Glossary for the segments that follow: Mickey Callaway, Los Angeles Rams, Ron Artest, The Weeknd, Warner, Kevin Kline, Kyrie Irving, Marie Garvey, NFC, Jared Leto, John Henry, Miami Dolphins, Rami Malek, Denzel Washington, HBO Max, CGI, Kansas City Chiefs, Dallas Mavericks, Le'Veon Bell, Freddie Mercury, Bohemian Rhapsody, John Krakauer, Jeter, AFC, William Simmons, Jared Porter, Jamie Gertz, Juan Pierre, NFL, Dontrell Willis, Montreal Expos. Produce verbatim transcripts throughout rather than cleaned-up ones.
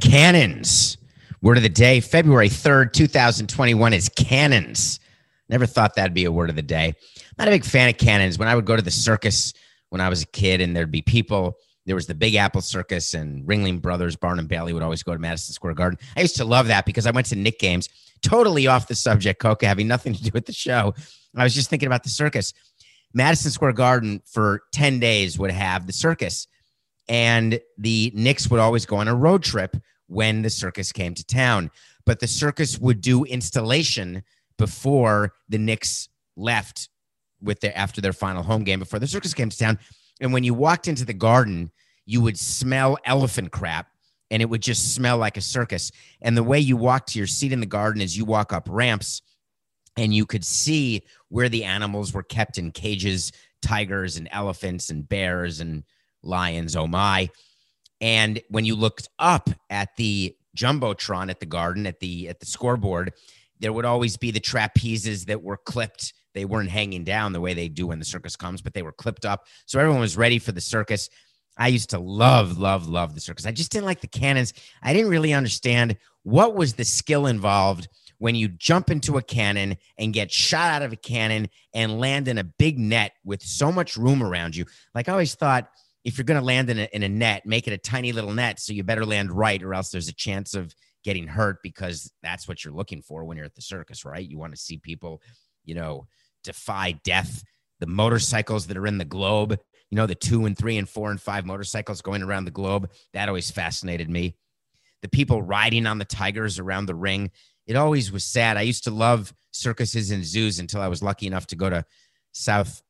Cannons. Word of the day, February third, twenty twenty-one is cannons. Never thought that'd be a word of the day. Not a big fan of cannons. When I would go to the circus when I was a kid and there'd be people, there was the Big Apple Circus and Ringling Brothers, Barnum Bailey would always go to Madison Square Garden. I used to love that because I went to Knick games, totally off the subject, Coca, having nothing to do with the show. I was just thinking about the circus. Madison Square Garden for ten days would have the circus, and the Knicks would always go on a road trip when the circus came to town. But the circus would do installation before the Knicks left with their, after their final home game, before the circus came to town. And when you walked into the garden, you would smell elephant crap, and it would just smell like a circus. And the way you walk to your seat in the garden is you walk up ramps, and you could see where the animals were kept in cages, tigers and elephants and bears and lions, oh my. And when you looked up at the Jumbotron at the garden, at the at the scoreboard, there would always be the trapezes that were clipped. They weren't hanging down the way they do when the circus comes, but they were clipped up. So everyone was ready for the circus. I used to love, love, love the circus. I just didn't like the cannons. I didn't really understand what was the skill involved when you jump into a cannon and get shot out of a cannon and land in a big net with so much room around you. Like I always thought, if you're going to land in a, in a net, make it a tiny little net. So you better land right, or else there's a chance of getting hurt, because that's what you're looking for when you're at the circus, right? You want to see people, you know, defy death. The motorcycles that are in the globe, you know, the two and three and four and five motorcycles going around the globe. That always fascinated me. The people riding on the tigers around the ring. It always was sad. I used to love circuses and zoos until I was lucky enough to go to South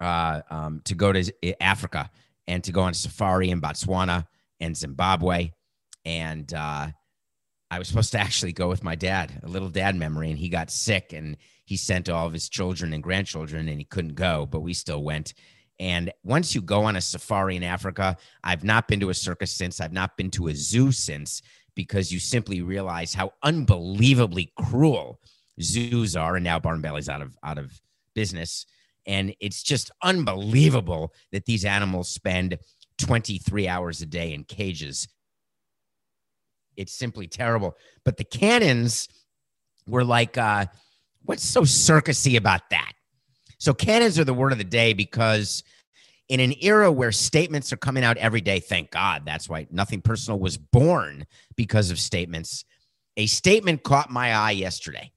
Uh, um, to go to Africa and to go on safari in Botswana and Zimbabwe. And uh, I was supposed to actually go with my dad, a little dad memory, and he got sick and he sent all of his children and grandchildren and he couldn't go, but we still went. And once you go on a safari in Africa, I've not been to a circus since, I've not been to a zoo since, because you simply realize how unbelievably cruel zoos are. And now Barnum Bailey's out of, out of business. And it's just unbelievable that these animals spend twenty-three hours a day in cages. It's simply terrible. But the cannons were like, uh, what's so circusy about that? So cannons are the word of the day because in an era where statements are coming out every day, thank God, that's why Nothing Personal was born, because of statements. A statement caught my eye yesterday.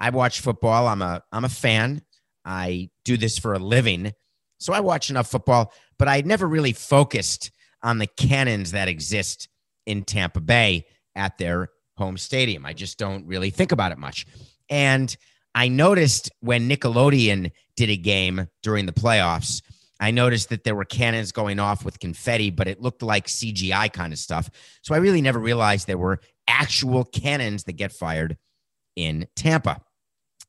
I watch football. I'm a I'm a fan. I do this for a living, so I watch enough football, but I never really focused on the cannons that exist in Tampa Bay at their home stadium. I just don't really think about it much. And I noticed when Nickelodeon did a game during the playoffs, I noticed that there were cannons going off with confetti, but it looked like C G I kind of stuff. So I really never realized there were actual cannons that get fired in Tampa.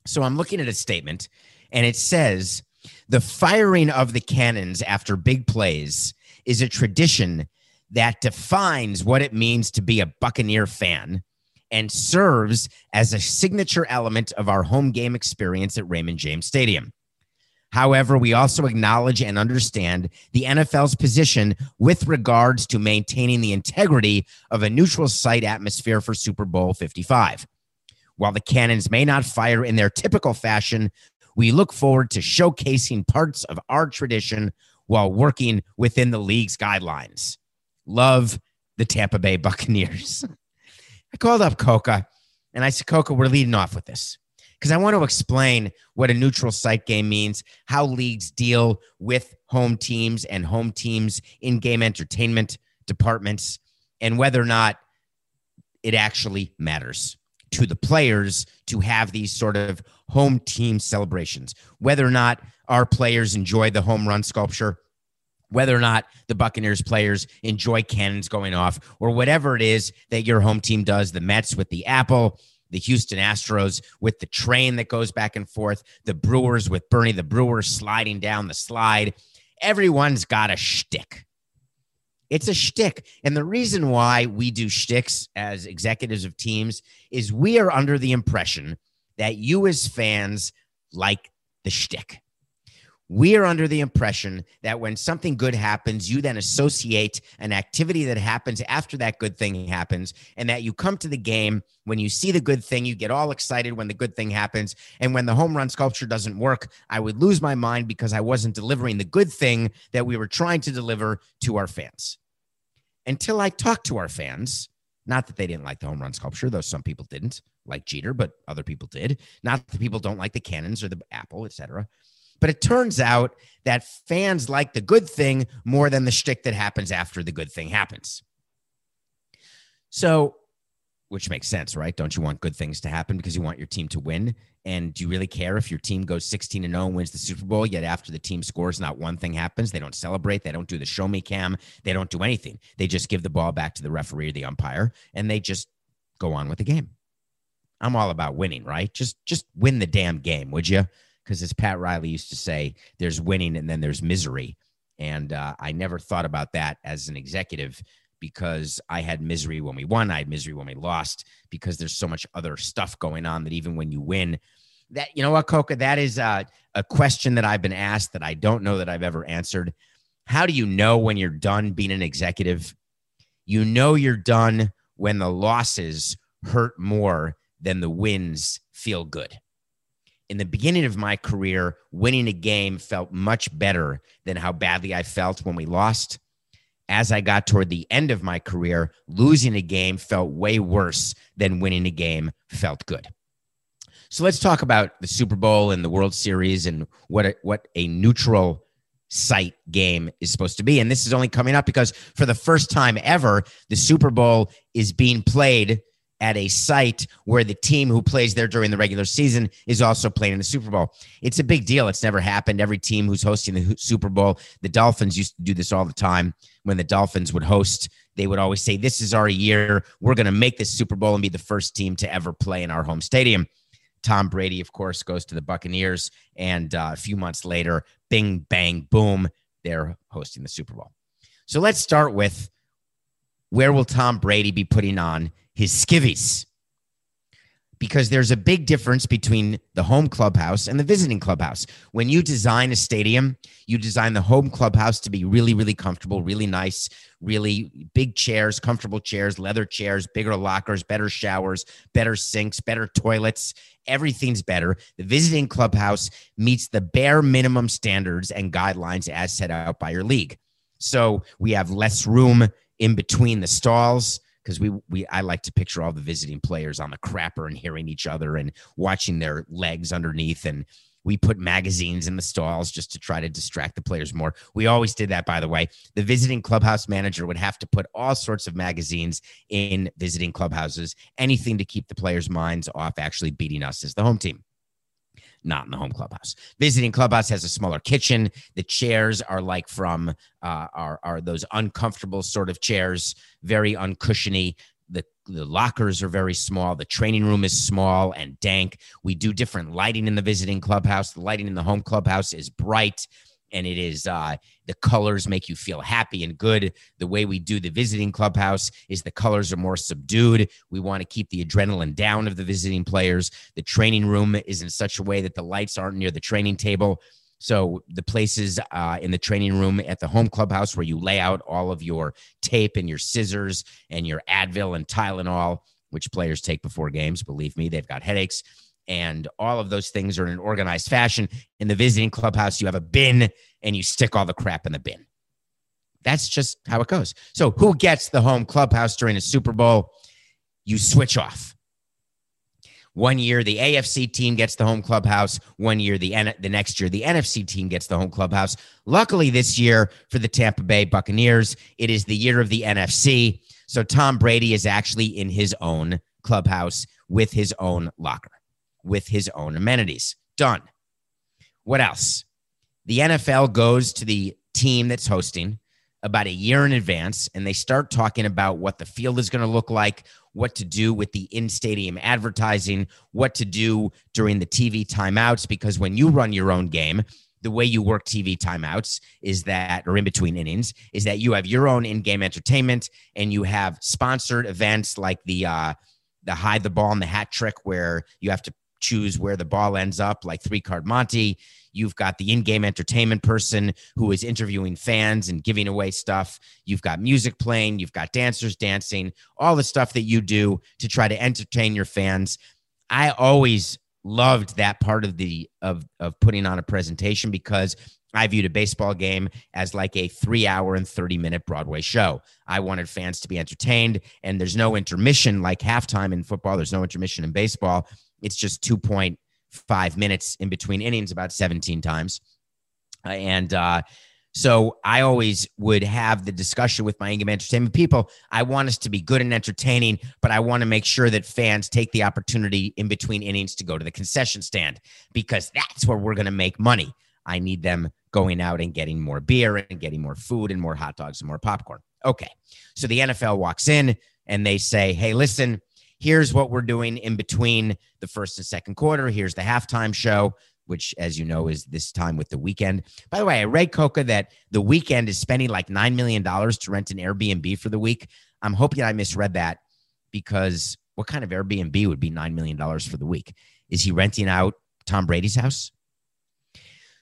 So I'm looking at a statement, and it says, the firing of the cannons after big plays is a tradition that defines what it means to be a Buccaneer fan and serves as a signature element of our home game experience at Raymond James Stadium. However, we also acknowledge and understand the N F L's position with regards to maintaining the integrity of a neutral site atmosphere for Super Bowl fifty-five. While the cannons may not fire in their typical fashion, we look forward to showcasing parts of our tradition while working within the league's guidelines. Love, the Tampa Bay Buccaneers. I called up Coca, and I said, Coca, we're leading off with this, because I want to explain what a neutral site game means, how leagues deal with home teams and home teams in-game entertainment departments, and whether or not it actually matters to the players to have these sort of home team celebrations, whether or not our players enjoy the home run sculpture, whether or not the Buccaneers players enjoy cannons going off, or whatever it is that your home team does, the Mets with the apple, the Houston Astros with the train that goes back and forth, the Brewers with Bernie the Brewer sliding down the slide. Everyone's got a shtick. It's a shtick. And the reason why we do shticks as executives of teams is we are under the impression that you as fans like the shtick. We are under the impression that when something good happens, you then associate an activity that happens after that good thing happens, and that you come to the game, when you see the good thing, you get all excited when the good thing happens. And when the home run sculpture doesn't work, I would lose my mind because I wasn't delivering the good thing that we were trying to deliver to our fans. Until I talked to our fans, not that they didn't like the home run sculpture, though some people didn't, like Jeter, but other people did. Not that people don't like the cannons or the apple, et cetera. But it turns out that fans like the good thing more than the shtick that happens after the good thing happens. So, which makes sense, right? Don't you want good things to happen because you want your team to win? And do you really care if your team goes sixteen and oh and wins the Super Bowl, yet after the team scores, not one thing happens? They don't celebrate. They don't do the show me cam. They don't do anything. They just give the ball back to the referee or the umpire, and they just go on with the game. I'm all about winning, right? Just, just win the damn game, would you? Because as Pat Riley used to say, there's winning and then there's misery. And uh, I never thought about that as an executive because I had misery when we won. I had misery when we lost because there's so much other stuff going on that even when you win that, you know what, Coca, that is uh, a question that I've been asked that I don't know that I've ever answered. How do you know when you're done being an executive? You know, you're done when the losses hurt more than the wins feel good. In the beginning of my career, winning a game felt much better than how badly I felt when we lost. As I got toward the end of my career, losing a game felt way worse than winning a game felt good. So let's talk about the Super Bowl and the World Series and what a, what a neutral site game is supposed to be. And this is only coming up because for the first time ever, the Super Bowl is being played at a site where the team who plays there during the regular season is also playing in the Super Bowl. It's a big deal. It's never happened. Every team who's hosting the Super Bowl, the Dolphins used to do this all the time. When the Dolphins would host, they would always say, this is our year. We're going to make this Super Bowl and be the first team to ever play in our home stadium. Tom Brady, of course, goes to the Buccaneers. And uh, a few months later, bing, bang, boom, they're hosting the Super Bowl. So let's start with, where will Tom Brady be putting on his skivvies? Because there's a big difference between the home clubhouse and the visiting clubhouse. When you design a stadium, you design the home clubhouse to be really, really comfortable, really nice, really big chairs, comfortable chairs, leather chairs, bigger lockers, better showers, better sinks, better toilets. Everything's better. The visiting clubhouse meets the bare minimum standards and guidelines as set out by your league. So we have less room in between the stalls. Because we, we, I like to picture all the visiting players on the crapper and hearing each other and watching their legs underneath. And we put magazines in the stalls just to try to distract the players more. We always did that, by the way. The visiting clubhouse manager would have to put all sorts of magazines in visiting clubhouses, anything to keep the players' minds off actually beating us as the home team. Not in the home clubhouse. Visiting clubhouse has a smaller kitchen. The chairs are like from, uh, are, are those uncomfortable sort of chairs, very uncushiony. The, the lockers are very small. The training room is small and dank. We do different lighting in the visiting clubhouse. The lighting in the home clubhouse is bright and it is, uh, the colors make you feel happy and good. The way we do the visiting clubhouse is the colors are more subdued. We want to keep the adrenaline down of the visiting players. The training room is in such a way that the lights aren't near the training table. So the places uh, in the training room at the home clubhouse where you lay out all of your tape and your scissors and your Advil and Tylenol, which players take before games, believe me, they've got headaches. And all of those things are in an organized fashion. In the visiting clubhouse, you have a bin and you stick all the crap in the bin. That's just how it goes. So who gets the home clubhouse during a Super Bowl? You switch off. One year, the A F C team gets the home clubhouse. One year, the, N- the next year, the N F C team gets the home clubhouse. Luckily, this year for the Tampa Bay Buccaneers, it is the year of the N F C. So Tom Brady is actually in his own clubhouse with his own locker, with his own amenities. Done. What else? The N F L goes to the team that's hosting about a year in advance, and they start talking about what the field is going to look like, what to do with the in-stadium advertising, what to do during the T V timeouts, because when you run your own game, the way you work T V timeouts is that, or in between innings, is that you have your own in-game entertainment, and you have sponsored events like the uh, the hide the ball in the hat trick, where you have to choose where the ball ends up, like three-card Monty. You've got the in-game entertainment person who is interviewing fans and giving away stuff. You've got music playing. You've got dancers dancing, all the stuff that you do to try to entertain your fans. I always loved that part of the of of putting on a presentation, because I viewed a baseball game as like a three hour and thirty minute Broadway show. I wanted fans to be entertained, and there's no intermission like halftime in football. There's no intermission in baseball. It's just two point five minutes in between innings about seventeen times. Uh, and uh, so I always would have the discussion with my in-game entertainment people. I want us to be good and entertaining, but I want to make sure that fans take the opportunity in between innings to go to the concession stand, because that's where we're going to make money. I need them going out and getting more beer and getting more food and more hot dogs and more popcorn. Okay. So the N F L walks in and they say, hey, listen, here's what we're doing in between the first and second quarter. Here's the halftime show, which, as you know, is this time with The Weeknd. By the way, I read, Coca, that The Weeknd is spending like nine million dollars to rent an Airbnb for the week. I'm hoping I misread that, because what kind of Airbnb would be nine million dollars for the week? Is he renting out Tom Brady's house?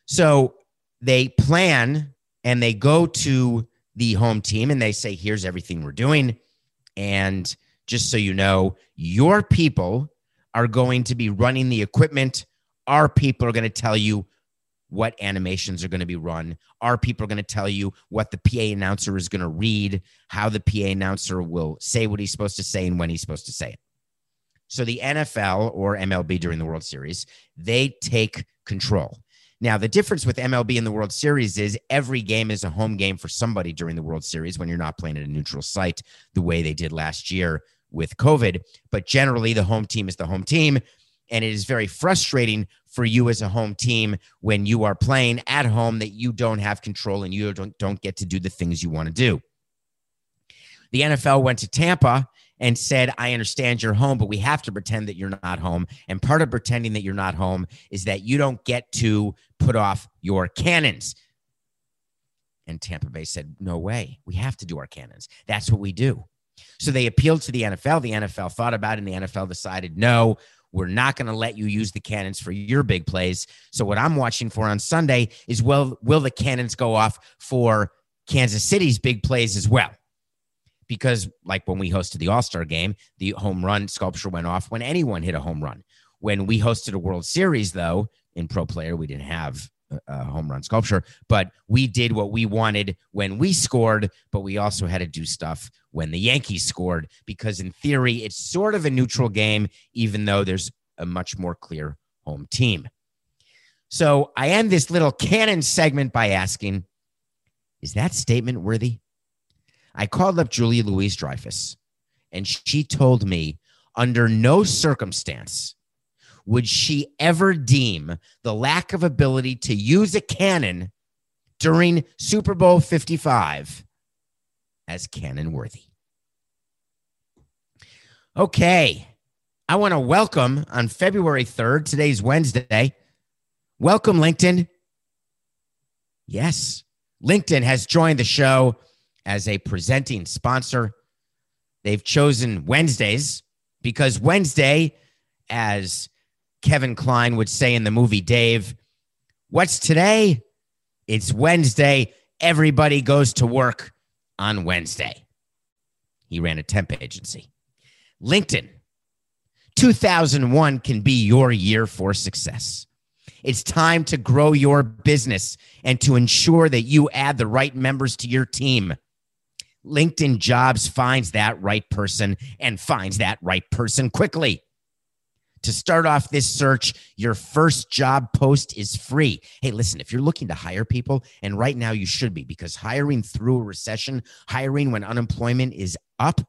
So they plan and they go to the home team and they say, here's everything we're doing. And just so you know, your people are going to be running the equipment. Our people are going to tell you what animations are going to be run. Our people are going to tell you what the P A announcer is going to read, how the P A announcer will say what he's supposed to say and when he's supposed to say it. So the N F L or M L B during the World Series, they take control. Now, the difference with M L B and the World Series is every game is a home game for somebody during the World Series when you're not playing at a neutral site the way they did last year with COVID, but generally the home team is the home team. And it is very frustrating for you as a home team when you are playing at home that you don't have control and you don't, don't get to do the things you want to do. The N F L went to Tampa and said, I understand you're home, but we have to pretend that you're not home. And part of pretending that you're not home is that you don't get to put off your cannons. And Tampa Bay said, no way. We have to do our cannons. That's what we do. So they appealed to the N F L. The N F L thought about it, and the N F L decided, no, we're not going to let you use the cannons for your big plays. So what I'm watching for on Sunday is, well, will the cannons go off for Kansas City's big plays as well? Because like when we hosted the All-Star game, the home run sculpture went off when anyone hit a home run. When we hosted a World Series, though, in Pro Player, we didn't have a home run sculpture, but we did what we wanted when we scored, but we also had to do stuff when the Yankees scored, because in theory, it's sort of a neutral game, even though there's a much more clear home team. So I end this little canon segment by asking, is that statement worthy? I called up Julie Louis-Dreyfus, and she told me under no circumstance would she ever deem the lack of ability to use a cannon during Super Bowl fifty-five as cannon-worthy. Okay, I want to welcome on February third, today's Wednesday, welcome LinkedIn. Yes, LinkedIn has joined the show as a presenting sponsor. They've chosen Wednesdays because Wednesday, as Kevin Kline would say in the movie Dave, what's today? It's Wednesday. Everybody goes to work on Wednesday. He ran a temp agency. LinkedIn, two thousand one can be your year for success. It's time to grow your business and to ensure that you add the right members to your team. LinkedIn Jobs finds that right person and finds that right person quickly. To start off this search, your first job post is free. Hey, listen, if you're looking to hire people, and right now you should be, because hiring through a recession, hiring when unemployment is up,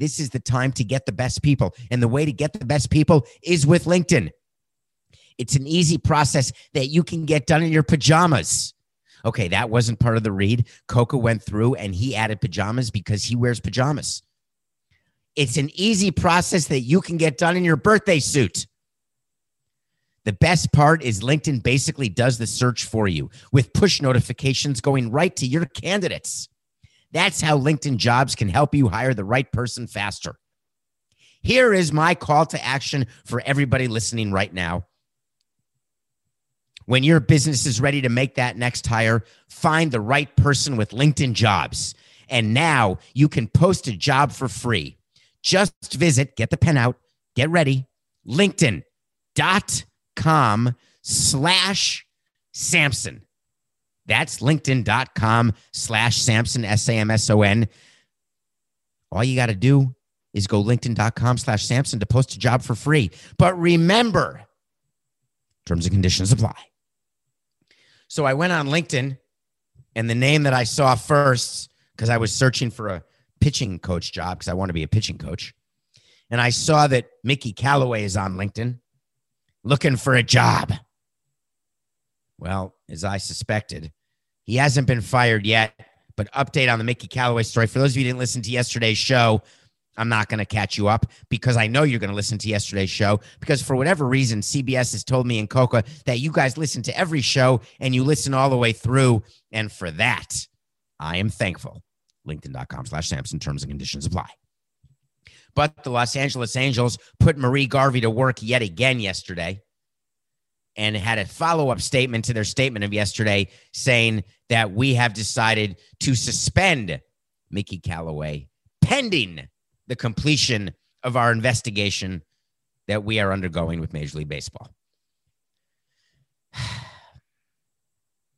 This is the time to get the best people. And the way to get the best people is with LinkedIn. It's an easy process that you can get done in your pajamas. Okay, that wasn't part of the read. Coca went through and he added pajamas because he wears pajamas. It's an easy process that you can get done in your birthday suit. The best part is LinkedIn basically does the search for you with push notifications going right to your candidates. That's how LinkedIn Jobs can help you hire the right person faster. Here is my call to action for everybody listening right now. When your business is ready to make that next hire, find the right person with LinkedIn Jobs. And now you can post a job for free. Just visit, get the pen out, get ready, LinkedIn.com slash Samson. That's LinkedIn.com slash Samson, S A M S O N. All you got to do is go LinkedIn.com slash Samson to post a job for free. But remember, terms and conditions apply. So I went on LinkedIn, and the name that I saw first, because I was searching for a pitching coach job, because I want to be a pitching coach, and I saw that Mickey Callaway is on LinkedIn looking for a job. Well, as I suspected, he hasn't been fired yet, but update on the Mickey Callaway story. For those of you who didn't listen to yesterday's show, I'm not going to catch you up because I know you're going to listen to yesterday's show because for whatever reason, C B S has told me and Coca that you guys listen to every show and you listen all the way through. And for that, I am thankful. LinkedIn.com slash Samson, terms and conditions apply. But the Los Angeles Angels put Marie Garvey to work yet again yesterday, and had a follow-up statement to their statement of yesterday saying that we have decided to suspend Mickey Callaway pending the completion of our investigation that we are undergoing with Major League Baseball.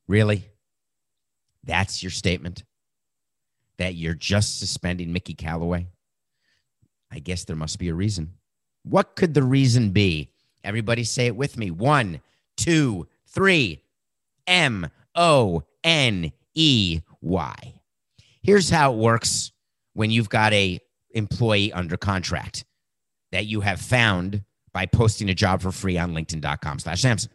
Really? That's your statement? That you're just suspending Mickey Callaway? I guess there must be a reason. What could the reason be? Everybody say it with me. One, two, three. M O N E Y. Here's how it works when you've got a employee under contract that you have found by posting a job for free on LinkedIn.com slash Samson.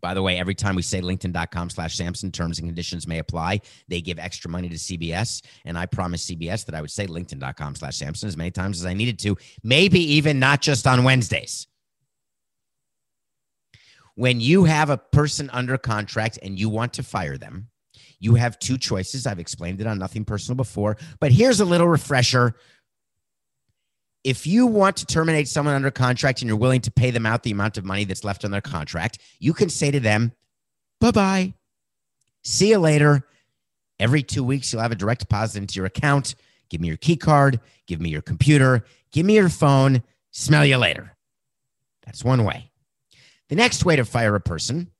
By the way, every time we say LinkedIn.com slash Samson, terms and conditions may apply. They give extra money to C B S, and I promised C B S that I would say LinkedIn.com slash Samson as many times as I needed to, maybe even not just on Wednesdays. When you have a person under contract and you want to fire them, you have two choices. I've explained it on Nothing Personal before, but here's a little refresher. If you want to terminate someone under contract and you're willing to pay them out the amount of money that's left on their contract, you can say to them, bye-bye, see you later. Every two weeks, you'll have a direct deposit into your account. Give me your key card. Give me your computer. Give me your phone. Smell you later. That's one way. The next way to fire a person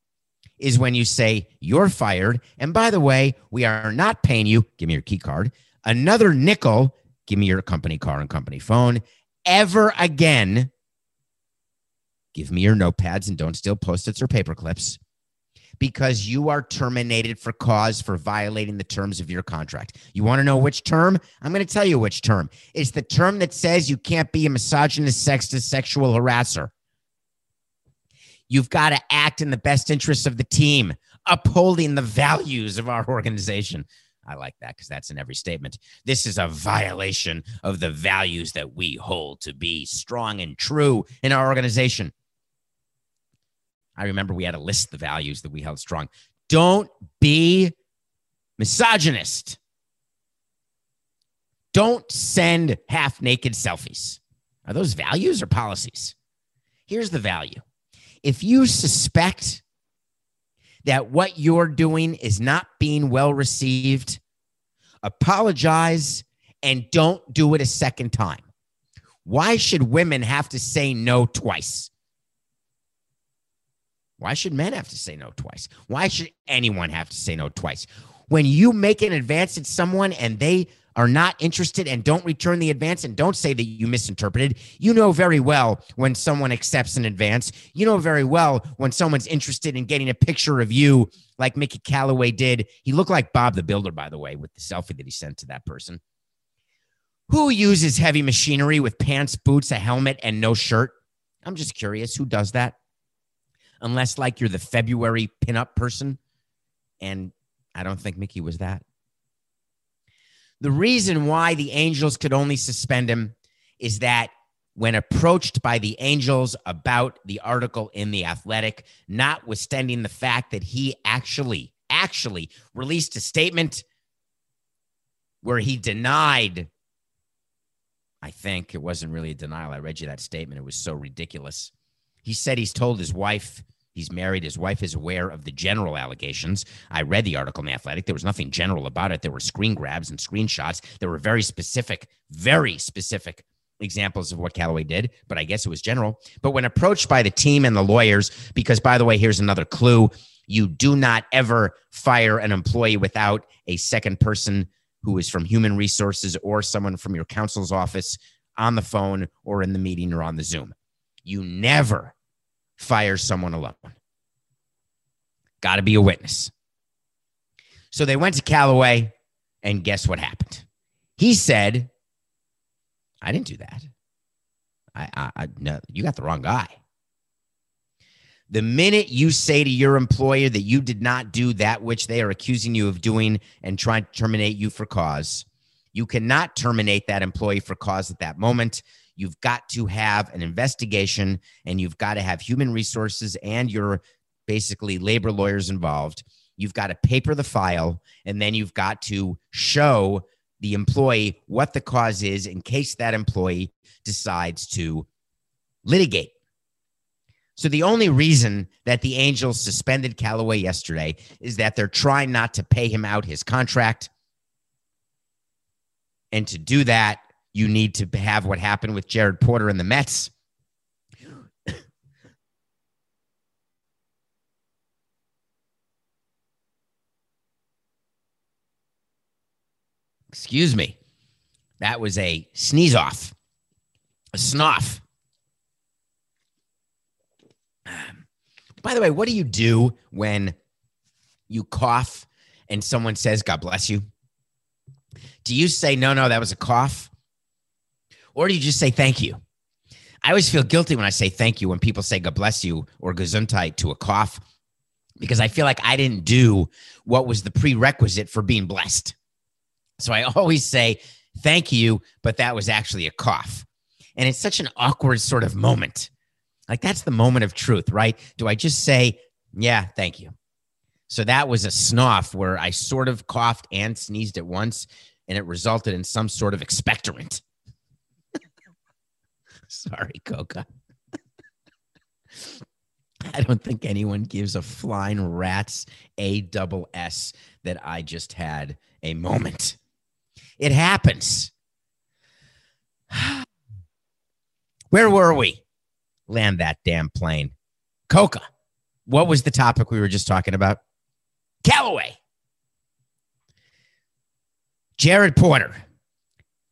is when you say you're fired. And by the way, we are not paying you. Give me your key card. Another nickel. Give me your company car and company phone. Ever again. Give me your notepads and don't steal Post-its or paper clips because you are terminated for cause for violating the terms of your contract. You want to know which term? I'm going to tell you which term. It's the term that says you can't be a misogynist, sexist, sexual harasser. You've got to act in the best interests of the team, upholding the values of our organization. I like that because that's in every statement. This is a violation of the values that we hold to be strong and true in our organization. I remember we had to list the values that we held strong. Don't be misogynist. Don't send half-naked selfies. Are those values or policies? Here's the value. If you suspect that what you're doing is not being well received, apologize and don't do it a second time. Why should women have to say no twice? Why should men have to say no twice? Why should anyone have to say no twice? When you make an advance at someone and they are not interested and don't return the advance and don't say that you misinterpreted. You know very well when someone accepts an advance. You know very well when someone's interested in getting a picture of you like Mickey Callaway did. He looked like Bob the Builder, by the way, with the selfie that he sent to that person. Who uses heavy machinery with pants, boots, a helmet, and no shirt? I'm just curious. Who does that? Unless, like, you're the February pinup person. And I don't think Mickey was that. The reason why the Angels could only suspend him is that when approached by the Angels about the article in The Athletic, notwithstanding the fact that he actually, actually released a statement where he denied, I think it wasn't really a denial. I read you that statement. It was so ridiculous. He said he's told his wife, he's married. His wife is aware of the general allegations. I read the article in The Athletic. There was nothing general about it. There were screen grabs and screenshots. There were very specific, very specific examples of what Callaway did, but I guess it was general. But when approached by the team and the lawyers, because by the way, here's another clue. You do not ever fire an employee without a second person who is from human resources or someone from your counsel's office on the phone or in the meeting or on the Zoom. You never fire someone alone. Got to be a witness. So they went to Callaway, and guess what happened? He said, I didn't do that. I, I, I no, you got the wrong guy. The minute you say to your employer that you did not do that which they are accusing you of doing and trying to terminate you for cause, you cannot terminate that employee for cause at that moment. You've got to have an investigation, and you've got to have human resources and your basically labor lawyers involved. You've got to paper the file, and then you've got to show the employee what the cause is in case that employee decides to litigate. So the only reason that the Angels suspended Callaway yesterday is that they're trying not to pay him out his contract. And to do that, you need to have what happened with Jared Porter and the Mets. Excuse me. That was a sneeze off, a snuff. By the way, what do you do when you cough and someone says, God bless you? Do you say, no, no, that was a cough? Or do you just say thank you? I always feel guilty when I say thank you when people say God bless you or gesundheit to a cough, because I feel like I didn't do what was the prerequisite for being blessed. So I always say thank you, but that was actually a cough. And it's such an awkward sort of moment. Like, that's the moment of truth, right? Do I just say, yeah, thank you? So that was a snuff where I sort of coughed and sneezed at once, and it resulted in some sort of expectorant. Sorry, Coca. I don't think anyone gives a flying rat's a double S that I just had a moment. It happens. Where were we? Land that damn plane. Coca, what was the topic we were just talking about? Callaway. Jared Porter.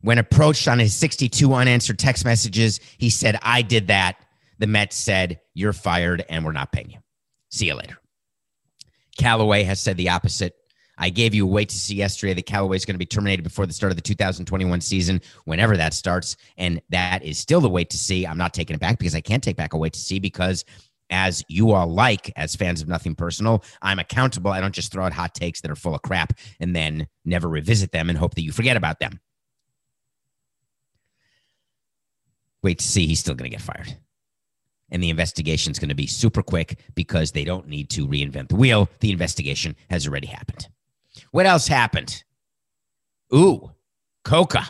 When approached on his sixty-two unanswered text messages, he said, I did that. The Mets said, you're fired and we're not paying you. See you later. Callaway has said the opposite. I gave you a wait to see yesterday that Callaway is going to be terminated before the start of the two thousand twenty-one season, whenever that starts. And that is still the wait to see. I'm not taking it back because I can't take back a wait to see because, as you all like, as fans of Nothing Personal, I'm accountable. I don't just throw out hot takes that are full of crap and then never revisit them and hope that you forget about them. Wait to see, he's still going to get fired. And the investigation's going to be super quick because they don't need to reinvent the wheel. The investigation has already happened. What else happened? Ooh, Coca.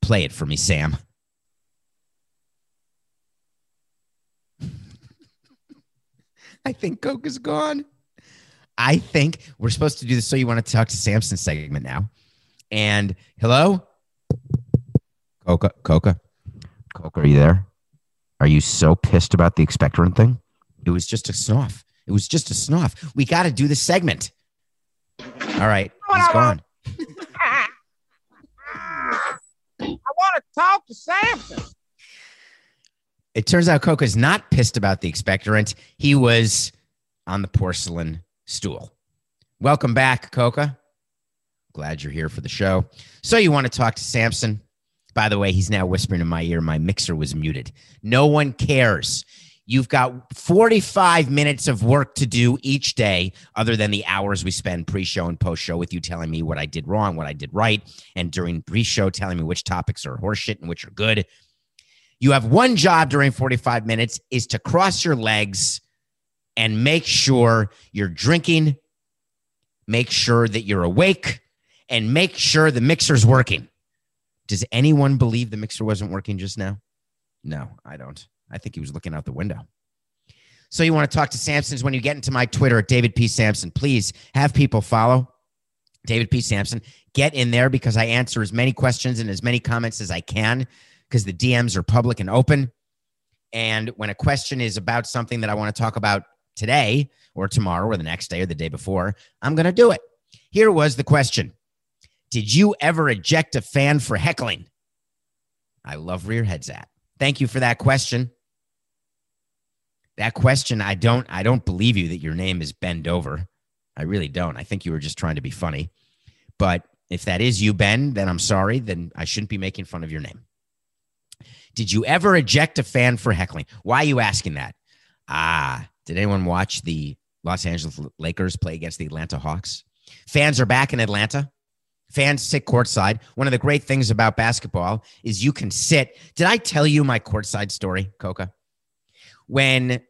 Play it for me, Sam. I think Coca's gone. I think we're supposed to do this So You Want to Talk to Samson segment now. And hello? Coca, Coca. Coke, are you there? Are you so pissed about the expectorant thing? It was just a snuff. It was just a snuff. We got to do the segment. All right, he's gone. I want to talk to Samson. It turns out Coke is not pissed about the expectorant. He was on the porcelain stool. Welcome back, Coca. Glad you're here for the show. So you want to talk to Samson? By the way, he's now whispering in my ear, my mixer was muted. No one cares. You've got forty-five minutes of work to do each day other than the hours we spend pre-show and post-show with you telling me what I did wrong, what I did right, and during pre-show telling me which topics are horseshit and which are good. You have one job during forty-five minutes is to cross your legs and make sure you're drinking, make sure that you're awake, and make sure the mixer's working. Does anyone believe the mixer wasn't working just now? No, I don't. I think he was looking out the window. So you want to talk to Sampson's when you get into my Twitter at David P. Sampson. Please have people follow David P. Sampson. Get in there because I answer as many questions and as many comments as I can because the D Ms are public and open. And when a question is about something that I want to talk about today or tomorrow or the next day or the day before, I'm going to do it. Here was the question. Did you ever eject a fan for heckling? I love where your head's at. Thank you for that question. That question, I don't, I don't believe you that your name is Ben Dover. I really don't. I think you were just trying to be funny. But if that is you, Ben, then I'm sorry. Then I shouldn't be making fun of your name. Did you ever eject a fan for heckling? Why are you asking that? Ah, did anyone watch the Los Angeles Lakers play against the Atlanta Hawks? Fans are back in Atlanta. Fans sit courtside. One of the great things about basketball is you can sit. Did I tell you my courtside story, Coca? When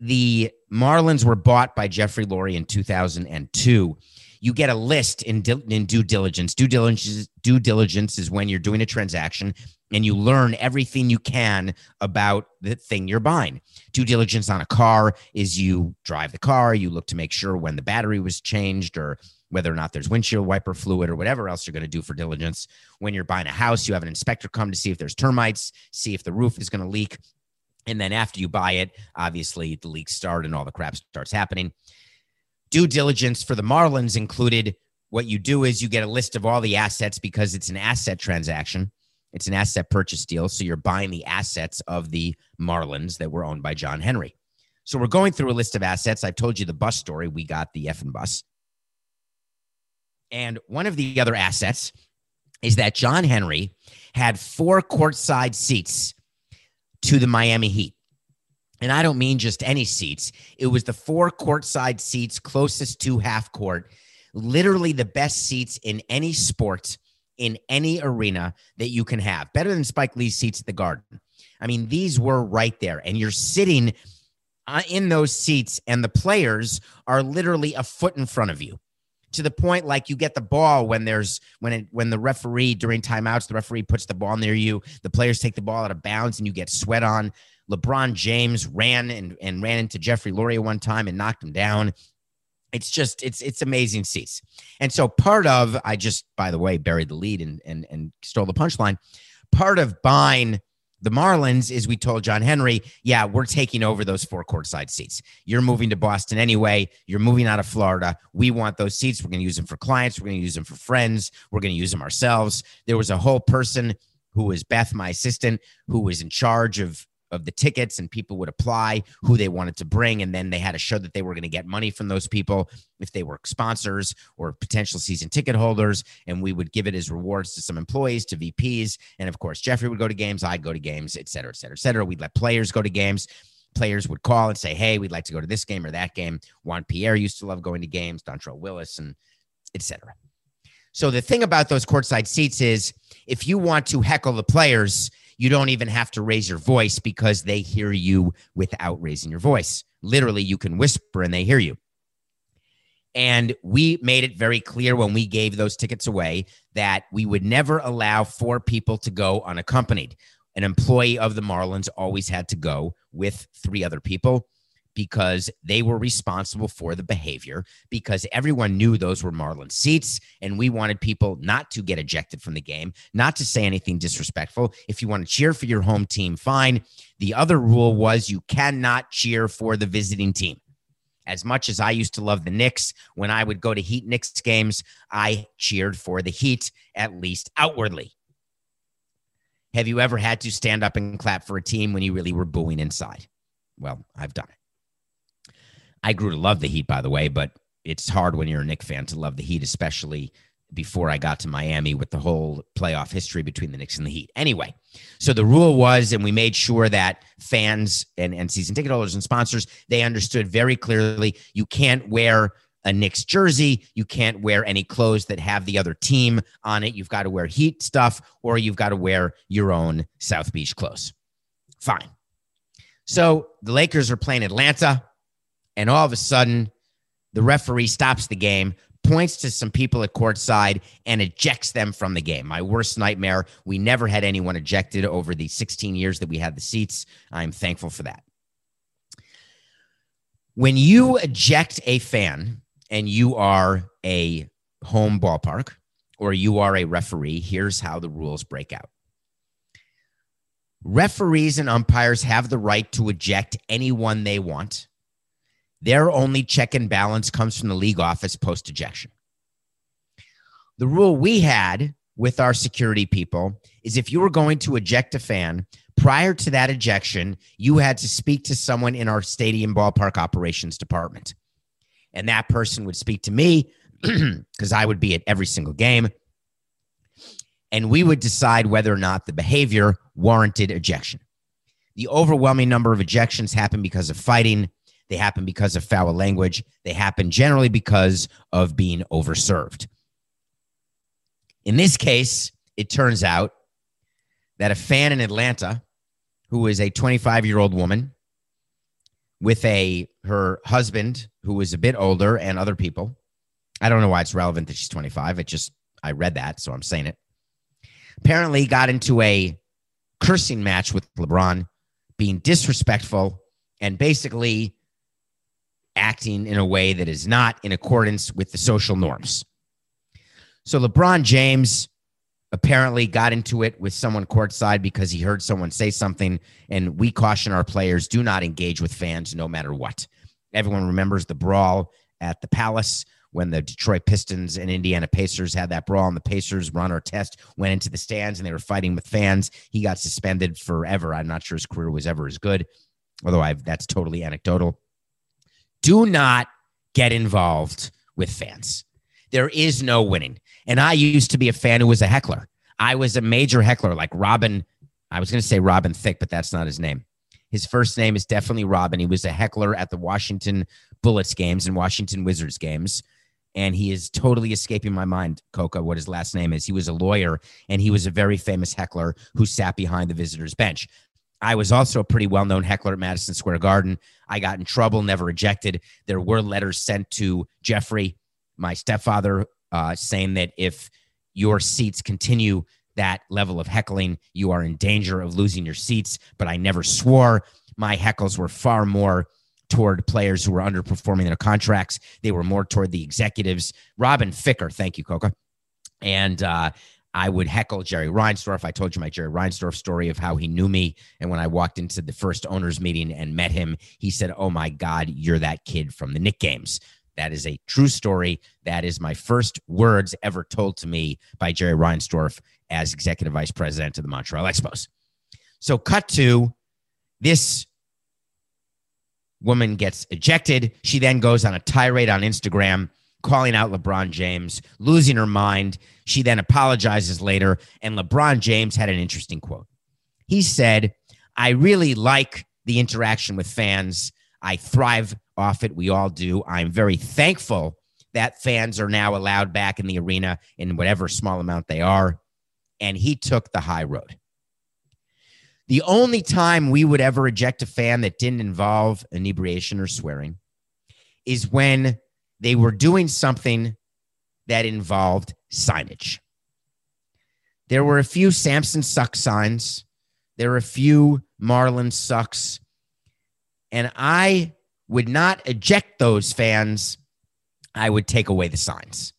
the Marlins were bought by Jeffrey Lurie in two thousand two, you get a list in, in due diligence. Due diligence, due diligence is when you're doing a transaction and you learn everything you can about the thing you're buying. Due diligence on a car is you drive the car, you look to make sure when the battery was changed or whether or not there's windshield wiper fluid or whatever else you're going to do for diligence. When you're buying a house, you have an inspector come to see if there's termites, see if the roof is going to leak. And then after you buy it, obviously the leaks start and all the crap starts happening. Due diligence for the Marlins included what you do is you get a list of all the assets because it's an asset transaction. It's an asset purchase deal. So you're buying the assets of the Marlins that were owned by John Henry. So we're going through a list of assets. I've told you the bus story. We got the effing bus. And one of the other assets is that John Henry had four courtside seats to the Miami Heat. And I don't mean just any seats. It was the four courtside seats closest to half court, literally the best seats in any sport, in any arena that you can have. Better than Spike Lee's seats at the Garden. I mean, these were right there. And you're sitting in those seats and the players are literally a foot in front of you. To the point, like you get the ball when there's when it, when the referee during timeouts, the referee puts the ball near you. The players take the ball out of bounds, and you get sweat on. LeBron James ran and and ran into Jeffrey Lurie one time and knocked him down. It's just it's it's amazing seats. And so part of I just by the way buried the lead and and and stole the punchline. Part of buying the Marlins is we told John Henry, yeah, we're taking over those four courtside seats. You're moving to Boston anyway. You're moving out of Florida. We want those seats. We're going to use them for clients. We're going to use them for friends. We're going to use them ourselves. There was a whole person who was Beth, my assistant, who was in charge of, of the tickets, and people would apply who they wanted to bring. And then they had to show that they were going to get money from those people if they were sponsors or potential season ticket holders. And we would give it as rewards to some employees, to V Ps. And of course, Jeffrey would go to games. I'd go to games, et cetera, et cetera, et cetera. We'd let players go to games. Players would call and say, hey, we'd like to go to this game or that game. Juan Pierre used to love going to games, Dontrell Willis, and et cetera. So the thing about those courtside seats is if you want to heckle the players, you don't even have to raise your voice because they hear you without raising your voice. Literally, you can whisper and they hear you. And we made it very clear when we gave those tickets away that we would never allow four people to go unaccompanied. An employee of the Marlins always had to go with three other people because they were responsible for the behavior, because everyone knew those were Marlins seats, and we wanted people not to get ejected from the game, not to say anything disrespectful. If you want to cheer for your home team, fine. The other rule was you cannot cheer for the visiting team. As much as I used to love the Knicks, when I would go to Heat-Knicks games, I cheered for the Heat, at least outwardly. Have you ever had to stand up and clap for a team when you really were booing inside? Well, I've done it. I grew to love the Heat, by the way, but it's hard when you're a Knicks fan to love the Heat, especially before I got to Miami with the whole playoff history between the Knicks and the Heat. Anyway, so the rule was, and we made sure that fans and, and season ticket holders and sponsors, they understood very clearly, you can't wear a Knicks jersey. You can't wear any clothes that have the other team on it. You've got to wear Heat stuff, or you've got to wear your own South Beach clothes. Fine. So the Lakers are playing Atlanta, and all of a sudden, the referee stops the game, points to some people at courtside, and ejects them from the game. My worst nightmare. We never had anyone ejected over the sixteen years that we had the seats. I'm thankful for that. When you eject a fan and you are a home ballpark or you are a referee, here's how the rules break out. Referees and umpires have the right to eject anyone they want. Their only check and balance comes from the league office post-ejection. The rule we had with our security people is if you were going to eject a fan, prior to that ejection, you had to speak to someone in our stadium ballpark operations department. And that person would speak to me because I would be at every single game. And we would decide whether or not the behavior warranted ejection. The overwhelming number of ejections happen because of fighting. They happen because of foul language. They happen generally because of being overserved. In this case, it turns out that a fan in Atlanta, who is a twenty-five-year-old woman with a her husband, who was a bit older, and other people. I don't know why it's relevant that she's twenty-five. It just, I read that, so I'm saying it. Apparently got into a cursing match with LeBron, being disrespectful, and basically acting in a way that is not in accordance with the social norms. So LeBron James apparently got into it with someone courtside because he heard someone say something, and we caution our players, do not engage with fans no matter what. Everyone remembers the brawl at the Palace when the Detroit Pistons and Indiana Pacers had that brawl, and the Pacers, Ron Artest, went into the stands and they were fighting with fans. He got suspended forever. I'm not sure his career was ever as good, although I've, that's totally anecdotal. Do not get involved with fans. There is no winning. And I used to be a fan who was a heckler. I was a major heckler, like Robin. I was going to say Robin Thicke, but that's not his name. His first name is definitely Robin. He was a heckler at the Washington Bullets games and Washington Wizards games. And he is totally escaping my mind, Coca, what his last name is. He was a lawyer, and he was a very famous heckler who sat behind the visitor's bench. I was also a pretty well-known heckler at Madison Square Garden. I got in trouble, never ejected. There were letters sent to Jeffrey, my stepfather, uh, saying that if your seats continue that level of heckling, you are in danger of losing your seats. But I never swore. My heckles were far more toward players who were underperforming their contracts. They were more toward the executives. Robin Ficker, thank you, Coca. And, uh, I would heckle Jerry Reinsdorf. I told you my Jerry Reinsdorf story of how he knew me. And when I walked into the first owners meeting and met him, he said, "Oh my God, you're that kid from the Knick games." That is a true story. That is my first words ever told to me by Jerry Reinsdorf as executive vice president of the Montreal Expos. So cut to this woman gets ejected. She then goes on a tirade on Instagram, calling out LeBron James, losing her mind. She then apologizes later, and LeBron James had an interesting quote. He said, "I really like the interaction with fans. I thrive off it. We all do. I'm very thankful that fans are now allowed back in the arena in whatever small amount they are." And he took the high road. The only time we would ever eject a fan that didn't involve inebriation or swearing is when they were doing something that involved signage. There were a few Samson Sucks signs. There were a few Marlon Sucks. And I would not eject those fans. I would take away the signs.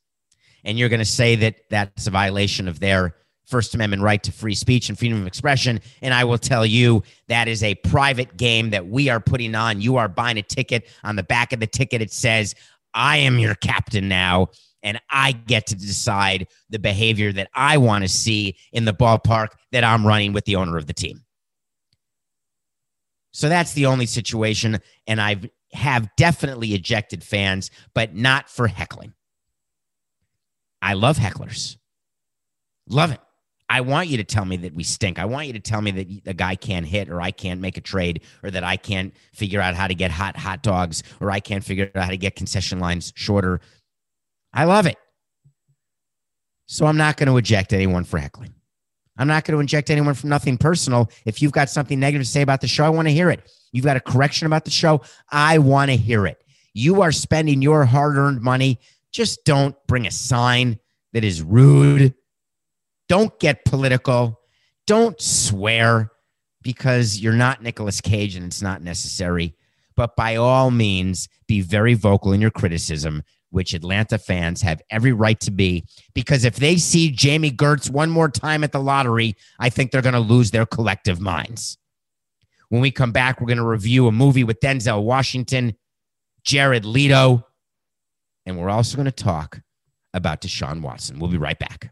And you're going to say that that's a violation of their First Amendment right to free speech and freedom of expression. And I will tell you that is a private game that we are putting on. You are buying a ticket. On the back of the ticket, it says, "I am your captain now, and I get to decide the behavior that I want to see in the ballpark that I'm running with the owner of the team." So that's the only situation, and I have definitely ejected fans, but not for heckling. I love hecklers. Love it. I want you to tell me that we stink. I want you to tell me that a guy can't hit, or I can't make a trade, or that I can't figure out how to get hot hot dogs, or I can't figure out how to get concession lines shorter. I love it. So I'm not going to eject anyone for heckling. I'm not going to eject anyone from nothing personal. If you've got something negative to say about the show, I want to hear it. You've got a correction about the show, I want to hear it. You are spending your hard-earned money. Just don't bring a sign that is rude. Don't get political. Don't swear, because you're not Nicolas Cage and it's not necessary. But by all means, be very vocal in your criticism, which Atlanta fans have every right to be, because if they see Jamie Gertz one more time at the lottery, I think they're going to lose their collective minds. When we come back, we're going to review a movie with Denzel Washington, Jared Leto, and we're also going to talk about Deshaun Watson. We'll be right back.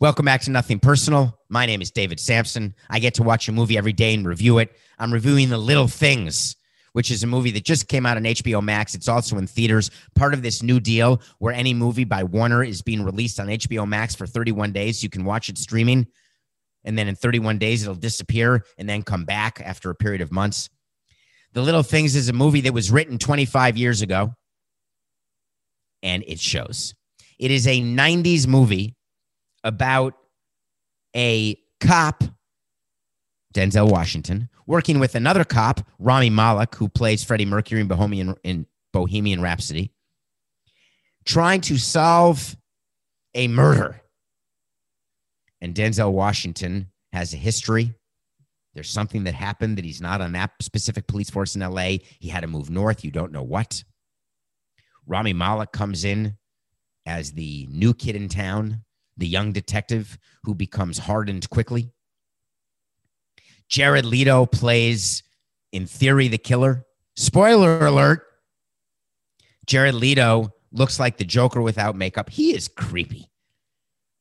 Welcome back to Nothing Personal. My name is David Sampson. I get to watch a movie every day and review it. I'm reviewing The Little Things, which is a movie that just came out on H B O Max. It's also in theaters, part of this new deal where any movie by Warner is being released on H B O Max for thirty-one days. You can watch it streaming, and then in thirty-one days, it'll disappear and then come back after a period of months. The Little Things is a movie that was written twenty-five years ago, and it shows. It is a nineties movie about a cop, Denzel Washington, working with another cop, Rami Malek, who plays Freddie Mercury in Bohemian, in Bohemian Rhapsody, trying to solve a murder. And Denzel Washington has a history. There's something that happened that he's not on that specific police force in L A. He had to move north. You don't know what. Rami Malek comes in as the new kid in town, the young detective who becomes hardened quickly. Jared Leto plays, in theory, the killer. Spoiler alert, Jared Leto looks like the Joker without makeup. He is creepy.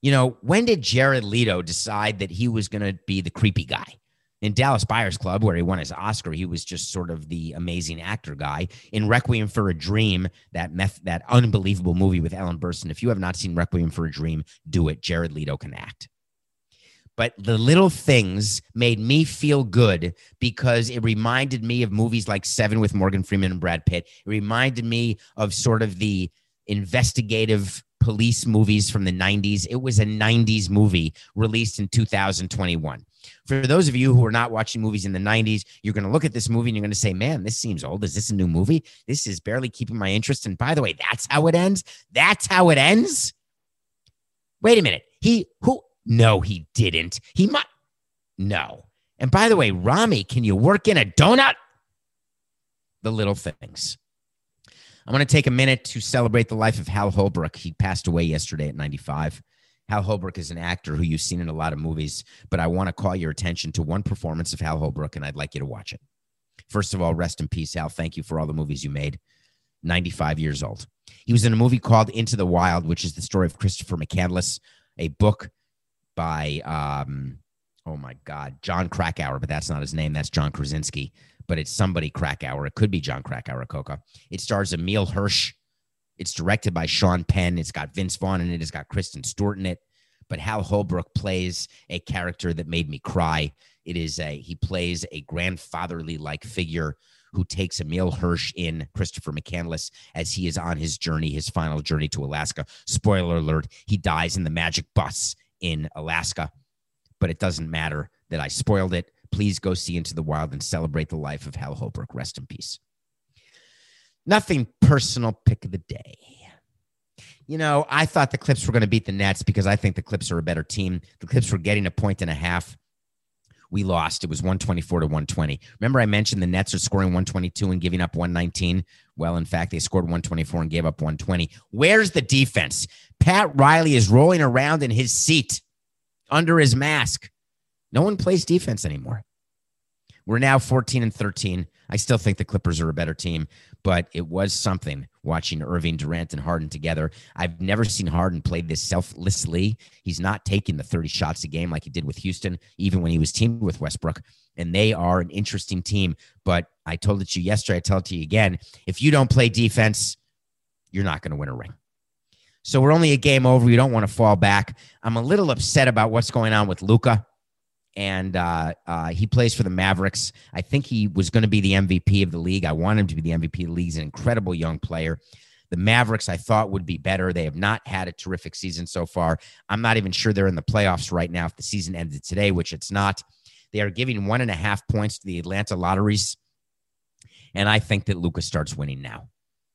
You know, when did Jared Leto decide that he was going to be the creepy guy? In Dallas Buyers Club, where he won his Oscar, he was just sort of the amazing actor guy. In Requiem for a Dream, that meth- that unbelievable movie with Ellen Burstyn. If you have not seen Requiem for a Dream, do it. Jared Leto can act. But The Little Things made me feel good because it reminded me of movies like Seven with Morgan Freeman and Brad Pitt. It reminded me of sort of the investigative police movies from the nineties. It was a nineties movie released in two thousand twenty-one. For those of you who are not watching movies in the nineties, you're going to look at this movie and you're going to say, man, this seems old. Is this a new movie? This is barely keeping my interest. And by the way, that's how it ends. That's how it ends. Wait a minute. He who? No, he didn't. He might. No. And by the way, Rami, can you work in a donut? The Little Things. I'm going to take a minute to celebrate the life of Hal Holbrook. He passed away yesterday at ninety-five. Hal Holbrook is an actor who you've seen in a lot of movies, but I want to call your attention to one performance of Hal Holbrook, and I'd like you to watch it. First of all, rest in peace, Hal. Thank you for all the movies you made. ninety-five years old. He was in a movie called Into the Wild, which is the story of Christopher McCandless, a book by, um, oh my God, John Krakauer, but that's not his name. That's John Krasinski, but it's somebody Krakauer. It could be John Krakauer, Coca. It stars Emil Hirsch. It's directed by Sean Penn. It's got Vince Vaughn in it. It's got Kristen Stewart in it. But Hal Holbrook plays a character that made me cry. It is a he plays a grandfatherly-like figure who takes Emil Hirsch in, Christopher McCandless, as he is on his journey, his final journey to Alaska. Spoiler alert, he dies in the magic bus in Alaska. But it doesn't matter that I spoiled it. Please go see Into the Wild and celebrate the life of Hal Holbrook. Rest in peace. Nothing personal pick of the day. You know, I thought the Clips were going to beat the Nets because I think the Clips are a better team. The Clips were getting a point and a half. we lost. It was one twenty-four to one twenty. Remember I mentioned the Nets are scoring one twenty-two and giving up one nineteen? Well, in fact, they scored one twenty-four and gave up one twenty. Where's the defense? Pat Riley is rolling around in his seat under his mask. No one plays defense anymore. We're now fourteen and thirteen. I still think the Clippers are a better team, but it was something watching Irving, Durant, and Harden together. I've never seen Harden play this selflessly. He's not taking the thirty shots a game like he did with Houston, even when he was teamed with Westbrook. And they are an interesting team. But I told it to you yesterday, I tell it to you again, if you don't play defense, you're not going to win a ring. So we're only a game over. You don't want to fall back. I'm a little upset about what's going on with Luka. And uh, uh, he plays for the Mavericks. I think he was going to be the M V P of the league. I want him to be the M V P of the league. He's an incredible young player. The Mavericks, I thought, would be better. They have not had a terrific season so far. I'm not even sure they're in the playoffs right now if the season ended today, which it's not. They are giving one and a half points to the Atlanta lotteries. And I think that Luka starts winning now.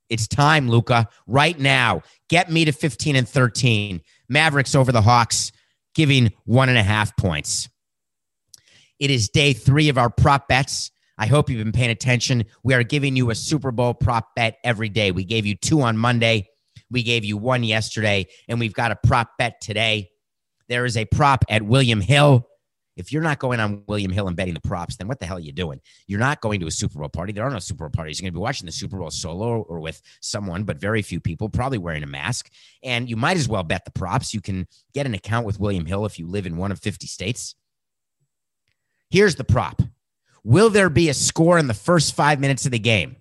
It's time, Luka, right now. Get me to fifteen and thirteen. Mavericks over the Hawks, giving one and a half points. It is day three of our prop bets. I hope you've been paying attention. We are giving you a Super Bowl prop bet every day. We gave you two on Monday. We gave you one yesterday, and we've got a prop bet today. There is a prop at William Hill. If you're not going on William Hill and betting the props, then what the hell are you doing? You're not going to a Super Bowl party. There are no Super Bowl parties. You're going to be watching the Super Bowl solo or with someone, but very few people, probably wearing a mask. And you might as well bet the props. You can get an account with William Hill if you live in one of fifty states. Here's the prop. Will there be a score in the first five minutes of the game?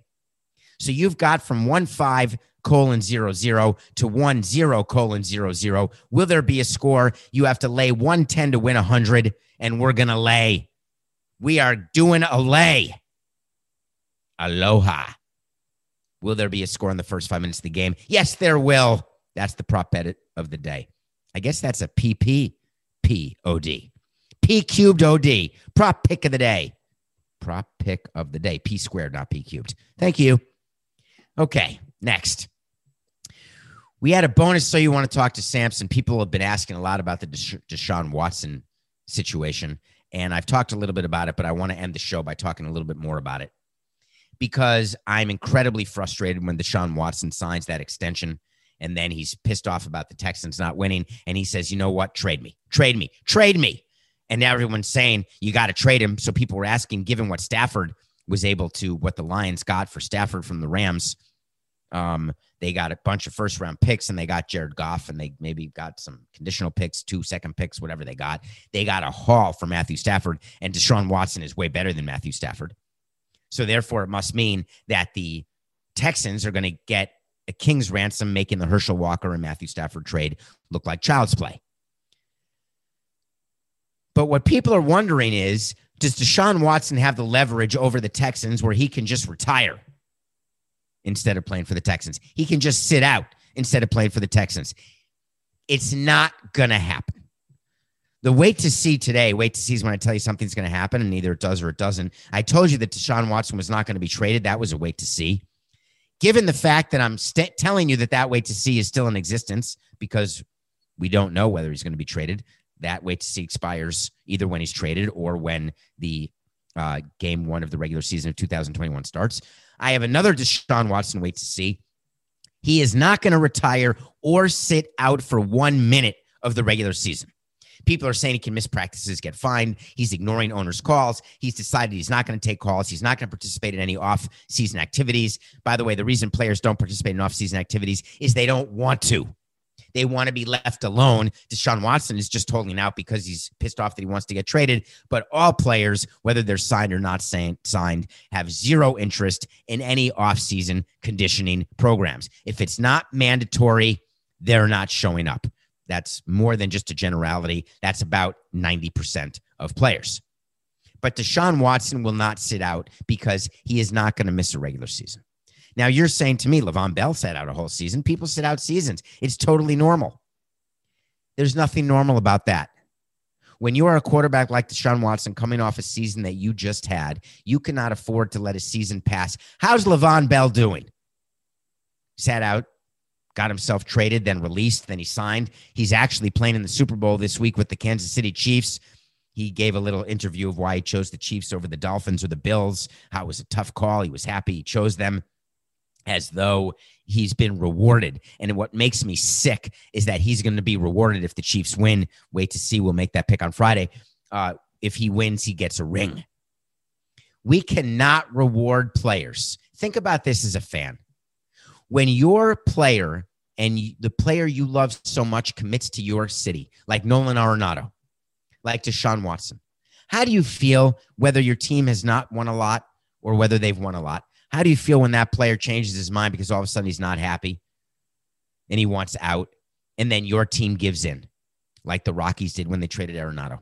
So you've got from one five colon zero zero to one zero colon zero zero. Will there be a score? You have to lay one ten to win one hundred, and we're going to lay. We are doing a lay. Aloha. Will there be a score in the first five minutes of the game? Yes, there will. That's the prop edit of the day. I guess that's a P P P O D. P cubed O D, prop pick of the day, prop pick of the day, P squared, not P cubed. Thank you. Okay, next. We had a bonus. So you want to talk to Samson. People have been asking a lot about the Desha- Deshaun Watson situation. And I've talked a little bit about it, but I want to end the show by talking a little bit more about it because I'm incredibly frustrated when Deshaun Watson signs that extension. And then he's pissed off about the Texans not winning. And he says, you know what? Trade me, trade me, trade me. And now everyone's saying you got to trade him. So people were asking, given what Stafford was able to, what the Lions got for Stafford from the Rams, um, they got a bunch of first round picks and they got Jared Goff and they maybe got some conditional picks, two second picks, whatever they got. They got a haul for Matthew Stafford, and Deshaun Watson is way better than Matthew Stafford. So therefore it must mean that the Texans are going to get a king's ransom, making the Herschel Walker and Matthew Stafford trade look like child's play. But what people are wondering is, does Deshaun Watson have the leverage over the Texans where he can just retire instead of playing for the Texans? He can just sit out instead of playing for the Texans. It's not going to happen. The wait to see today, wait to see is when I tell you something's going to happen, and either it does or it doesn't. I told you that Deshaun Watson was not going to be traded. That was a wait to see. Given the fact that I'm st- telling you that that wait to see is still in existence because we don't know whether he's going to be traded, that wait to see expires either when he's traded or when the uh, game one of the regular season of two thousand twenty-one starts. I have another Deshaun Watson wait to see. He is not going to retire or sit out for one minute of the regular season. People are saying he can miss practices, get fined. He's ignoring owners' calls. He's decided he's not going to take calls. He's not going to participate in any off-season activities. By the way, the reason players don't participate in off-season activities is they don't want to. They want to be left alone. Deshaun Watson is just holding out because he's pissed off that he wants to get traded. But all players, whether they're signed or not signed, have zero interest in any offseason conditioning programs. If it's not mandatory, they're not showing up. That's more than just a generality. That's about ninety percent of players. But Deshaun Watson will not sit out because he is not going to miss a regular season. Now, you're saying to me, Le'Veon Bell sat out a whole season. People sit out seasons. It's totally normal. There's nothing normal about that. When you are a quarterback like Deshaun Watson coming off a season that you just had, you cannot afford to let a season pass. How's Le'Veon Bell doing? Sat out, got himself traded, then released, then he signed. He's actually playing in the Super Bowl this week with the Kansas City Chiefs. He gave a little interview of why he chose the Chiefs over the Dolphins or the Bills, how it was a tough call. He was happy he chose them, as though he's been rewarded. And what makes me sick is that he's going to be rewarded if the Chiefs win. Wait to see. We'll make that pick on Friday. Uh, if he wins, he gets a ring. We cannot reward players. Think about this as a fan. When your player and the player you love so much commits to your city, like Nolan Arenado, like Deshaun Watson, how do you feel whether your team has not won a lot or whether they've won a lot? How do you feel when that player changes his mind because all of a sudden he's not happy and he wants out, and then your team gives in like the Rockies did when they traded Arenado?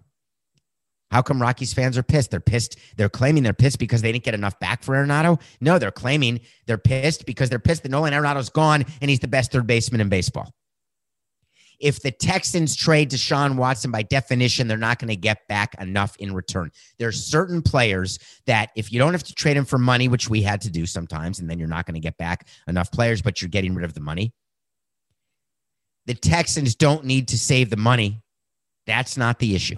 How come Rockies fans are pissed? They're pissed. They're claiming they're pissed because they didn't get enough back for Arenado. No, they're claiming they're pissed because they're pissed that Nolan Arenado's gone and he's the best third baseman in baseball. If the Texans trade Deshaun Watson, by definition, they're not going to get back enough in return. There are certain players that if you don't have to trade him for money, which we had to do sometimes, and then you're not going to get back enough players, but you're getting rid of the money. The Texans don't need to save the money. That's not the issue.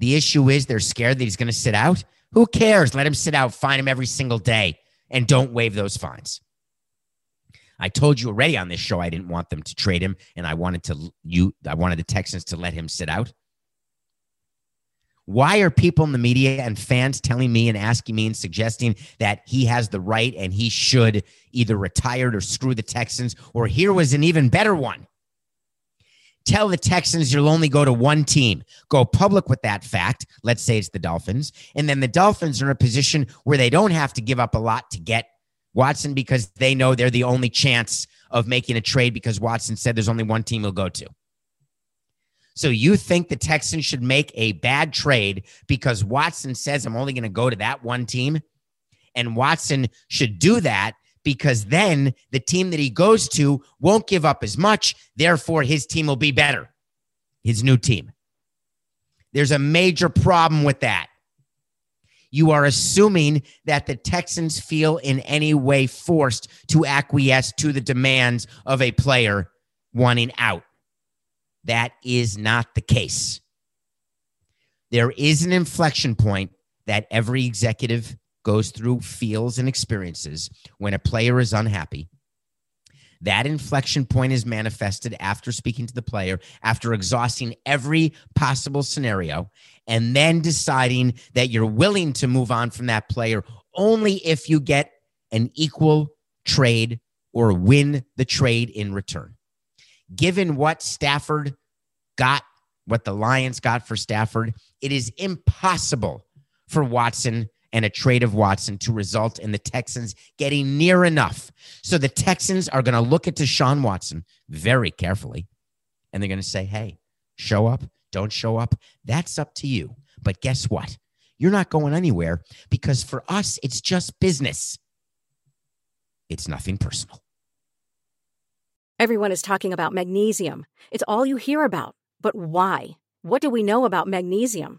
The issue is they're scared that he's going to sit out. Who cares? Let him sit out. Fine him every single day and don't waive those fines. I told you already on this show I didn't want them to trade him, and I wanted to you I wanted the Texans to let him sit out. Why are people in the media and fans telling me and asking me and suggesting that he has the right and he should either retire or screw the Texans, or here was an even better one? Tell the Texans you'll only go to one team. Go public with that fact. Let's say it's the Dolphins. And then the Dolphins are in a position where they don't have to give up a lot to get Watson because they know they're the only chance of making a trade because Watson said there's only one team he'll go to. So you think the Texans should make a bad trade because Watson says I'm only going to go to that one team? And Watson should do that because then the team that he goes to won't give up as much. Therefore, his team will be better, his new team. There's a major problem with that. You are assuming that the Texans feel in any way forced to acquiesce to the demands of a player wanting out. That is not the case. There is an inflection point that every executive goes through, feels, and experiences when a player is unhappy. That inflection point is manifested after speaking to the player, after exhausting every possible scenario, and then deciding that you're willing to move on from that player only if you get an equal trade or win the trade in return. Given what Stafford got, what the Lions got for Stafford, it is impossible for Watson and a trade of Watson to result in the Texans getting near enough. So the Texans are going to look at Deshaun Watson very carefully, and they're going to say, hey, show up, don't show up. That's up to you. But guess what? You're not going anywhere because for us, it's just business. It's nothing personal. Everyone is talking about magnesium. It's all you hear about. But why? What do we know about magnesium?